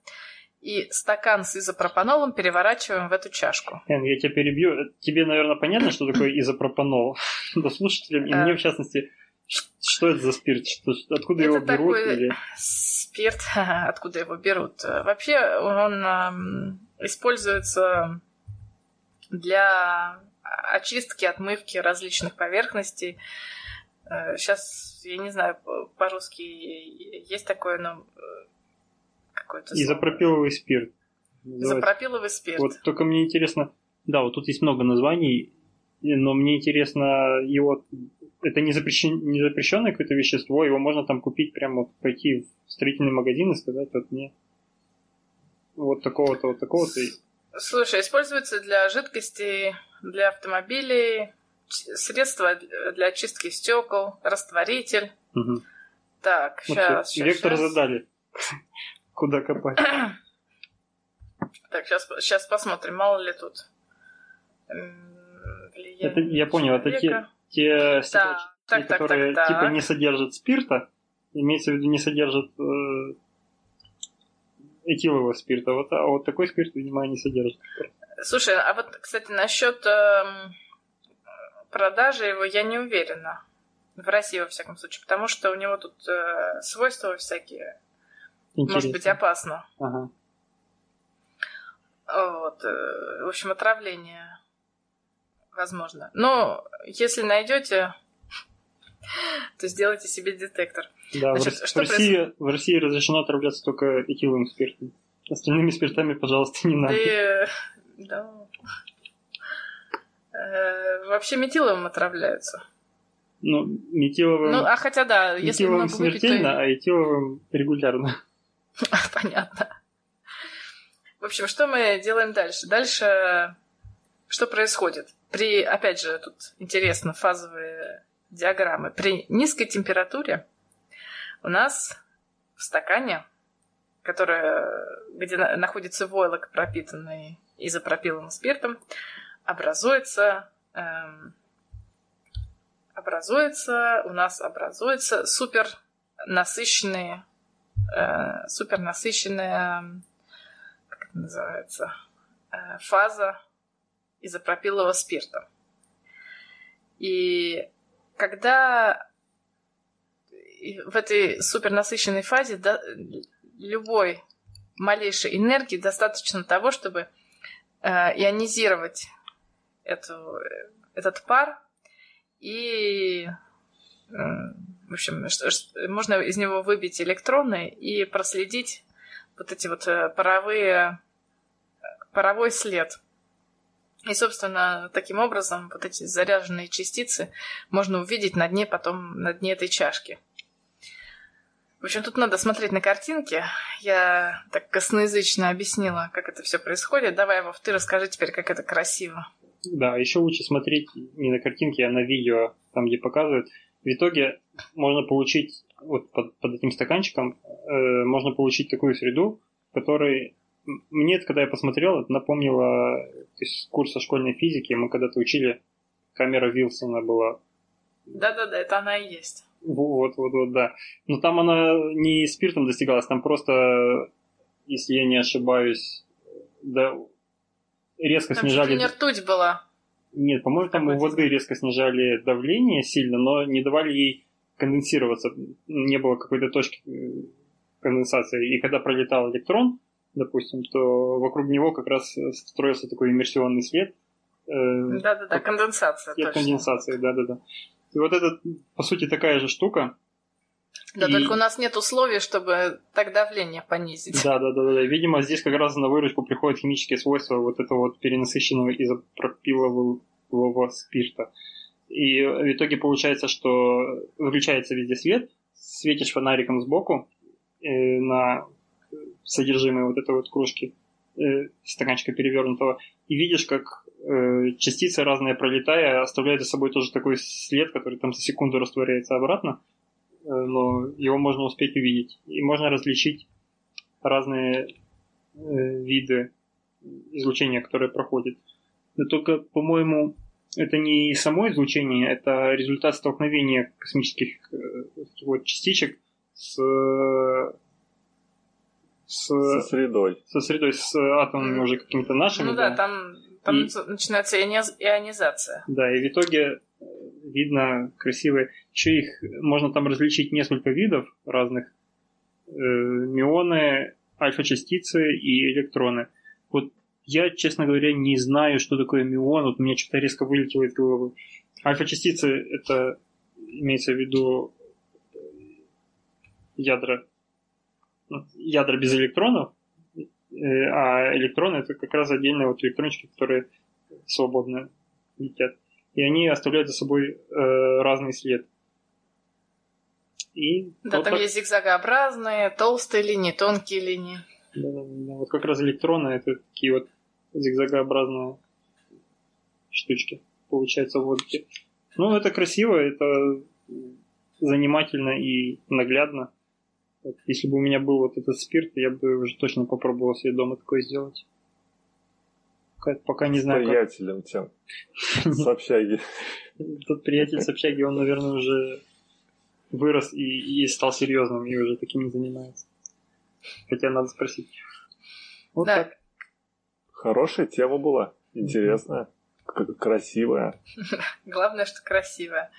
и стакан с изопропанолом переворачиваем в эту чашку. Энн, я тебя перебью. Тебе, наверное, понятно, что такое изопропанол? Да, слушателям, и мне в частности, что это за спирт? Откуда его берут? Или... Спирт, откуда его берут? Вообще он используется для очистки, отмывки различных поверхностей. Сейчас, я не знаю, по-русски есть такое, но... какое-то слово. Изопропиловый спирт. Изопропиловый спирт. Вот, только мне интересно... Да, вот тут есть много названий, но мне интересно его... Это не запрещенное какое-то вещество, его можно там купить, прямо вот пойти в строительный магазин и сказать, вот мне вот такого-то. Слушай, используется для жидкостей, для автомобилей, средства для очистки стекол, растворитель. Угу. Так, сейчас. Вектор задали. Куда копать? Так, сейчас посмотрим, мало ли тут. Это, я понял, это те стекла, которые типа не содержат спирта, имеется в виду не содержат этилового спирта, а вот такой спирт, видимо, не содержит. Слушай, а вот, кстати, насчет продажи его я не уверена. В России, во всяком случае, потому что у него тут свойства всякие. Интересно. Может быть опасно. Ага. Вот. В общем, отравление возможно. Но если найдете, то сделайте себе детектор. Да, значит, в России разрешено отравляться только этиловым спиртом. Остальными спиртами, пожалуйста, не надо. Да. Вообще метиловым отравляются. Ну, метиловым... Ну, а хотя да, если много выпить... Смертельно, то... а этиловым регулярно. Понятно. В общем, что мы делаем дальше? Дальше что происходит? Опять же, тут интересно фазовые диаграммы. При низкой температуре у нас в стакане, где находится войлок, пропитанный изопропиловым спиртом, образуется супернасыщенная, как это называется, фаза изопропилового спирта. И когда в этой супернасыщенной фазе любой малейшей энергии достаточно того, чтобы ионизировать этот пар, и в общем, можно из него выбить электроны и проследить вот эти вот паровой след. И, собственно, таким образом вот эти заряженные частицы можно увидеть на дне этой чашки. В общем, тут надо смотреть на картинки. Я так косноязычно объяснила, как это все происходит. Давай, Вов, ты расскажи теперь, как это красиво. Да, еще лучше смотреть не на картинки, а на видео, там, где показывают. В итоге можно получить, вот под этим стаканчиком, можно получить такую среду, которой... Мне это, когда я посмотрел, это напомнило из курса школьной физики. Мы когда-то учили, камера Вилсона была. Да-да-да, это она и есть. Вот, да. Но там она не спиртом достигалась, там просто, если я не ошибаюсь, да... Резко там снижали... Там не ртуть была. Нет, по-моему, там у воды резко снижали давление сильно, но не давали ей конденсироваться. Не было какой-то точки конденсации. И когда пролетал электрон, допустим, то вокруг него как раз строился такой иммерсионный след. Да-да-да, конденсация. След точно. Конденсации, да-да-да. И вот это, по сути, такая же штука. Да, только у нас нет условий, чтобы так давление понизить. Да. Видимо, здесь как раз на выручку приходят химические свойства вот этого вот перенасыщенного изопропилового спирта. И в итоге получается, что выключается везде свет, светишь фонариком сбоку на содержимое вот этой вот кружки, стаканчика перевернутого, и видишь, как частицы разные, пролетая, оставляют за собой тоже такой след, который там за секунду растворяется обратно, но его можно успеть увидеть. И можно различить разные виды излучения, которые проходят. Но только, по-моему, это не само излучение, это результат столкновения космических вот, частичек со средой, с атомами уже какими-то нашими. Ну да, там начинается ионизация. Да, и в итоге видно красивые. Еще их можно там различить несколько видов разных. Мюоны, альфа-частицы и электроны. Вот я, честно говоря, не знаю, что такое мюон. Вот у меня что-то резко вылетело из головы. Альфа-частицы — это имеется в виду ядра без электронов, а электроны — это как раз отдельные вот электрончики, которые свободно летят. И они оставляют за собой разный след. И да, вот там так... есть зигзагообразные, толстые линии, тонкие линии. Да. Вот как раз электроны — это такие вот зигзагообразные штучки, получается, в воздухе. Ну, это красиво, это занимательно и наглядно. Вот, если бы у меня был вот этот спирт, я бы уже точно попробовал себе дома такое сделать. Пока не знаю, как. С приятелем тем. С общаги. Тот приятель с общаги, он, наверное, уже вырос и стал серьезным, и уже таким не занимается. Хотя надо спросить. Вот да. Так. Хорошая тема была. Интересная. Красивая. Главное, что красивая.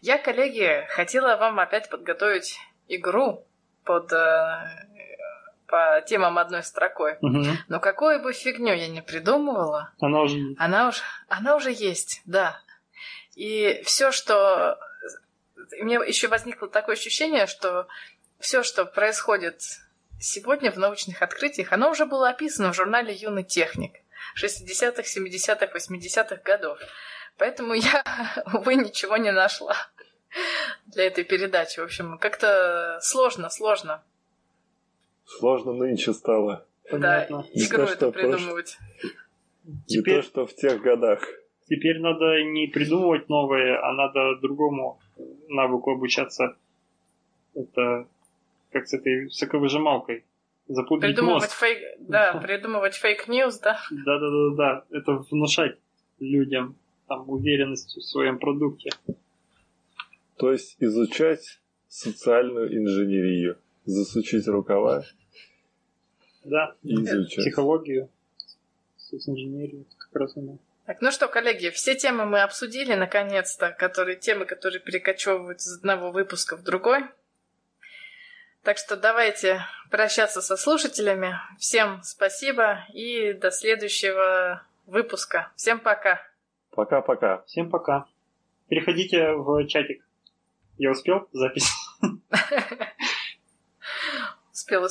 Я, коллеги, хотела вам опять подготовить игру по темам одной строкой. Угу. Но какую бы фигню я ни придумывала, она уже есть, да. И все, что... У меня еще возникло такое ощущение, что все, что происходит сегодня в научных открытиях, оно уже было описано в журнале «Юный техник» 60-х, 70-х, 80-х годов. Поэтому я, увы, ничего не нашла для этой передачи. В общем, как-то сложно. Сложно нынче стало. Понятно. Да, игру эту придумывать. Теперь... Не то, что в тех годах. Теперь надо не придумывать новые, а надо другому навыку обучаться. Это как с этой соковыжималкой. Запудрить мозг. Да, придумывать фейк-ньюс, да? Да. Это внушать людям там уверенность в своем продукте. То есть изучать социальную инженерию, засучить рукава. Да, и изучать психологию, социнженерию, как раз она. Так, ну что, коллеги, все темы мы обсудили, наконец-то, которые перекочевывают из одного выпуска в другой. Так что давайте прощаться со слушателями. Всем спасибо и до следующего выпуска. Всем пока. Пока-пока. Всем пока. Переходите в чатик. Я успел запись? Успел.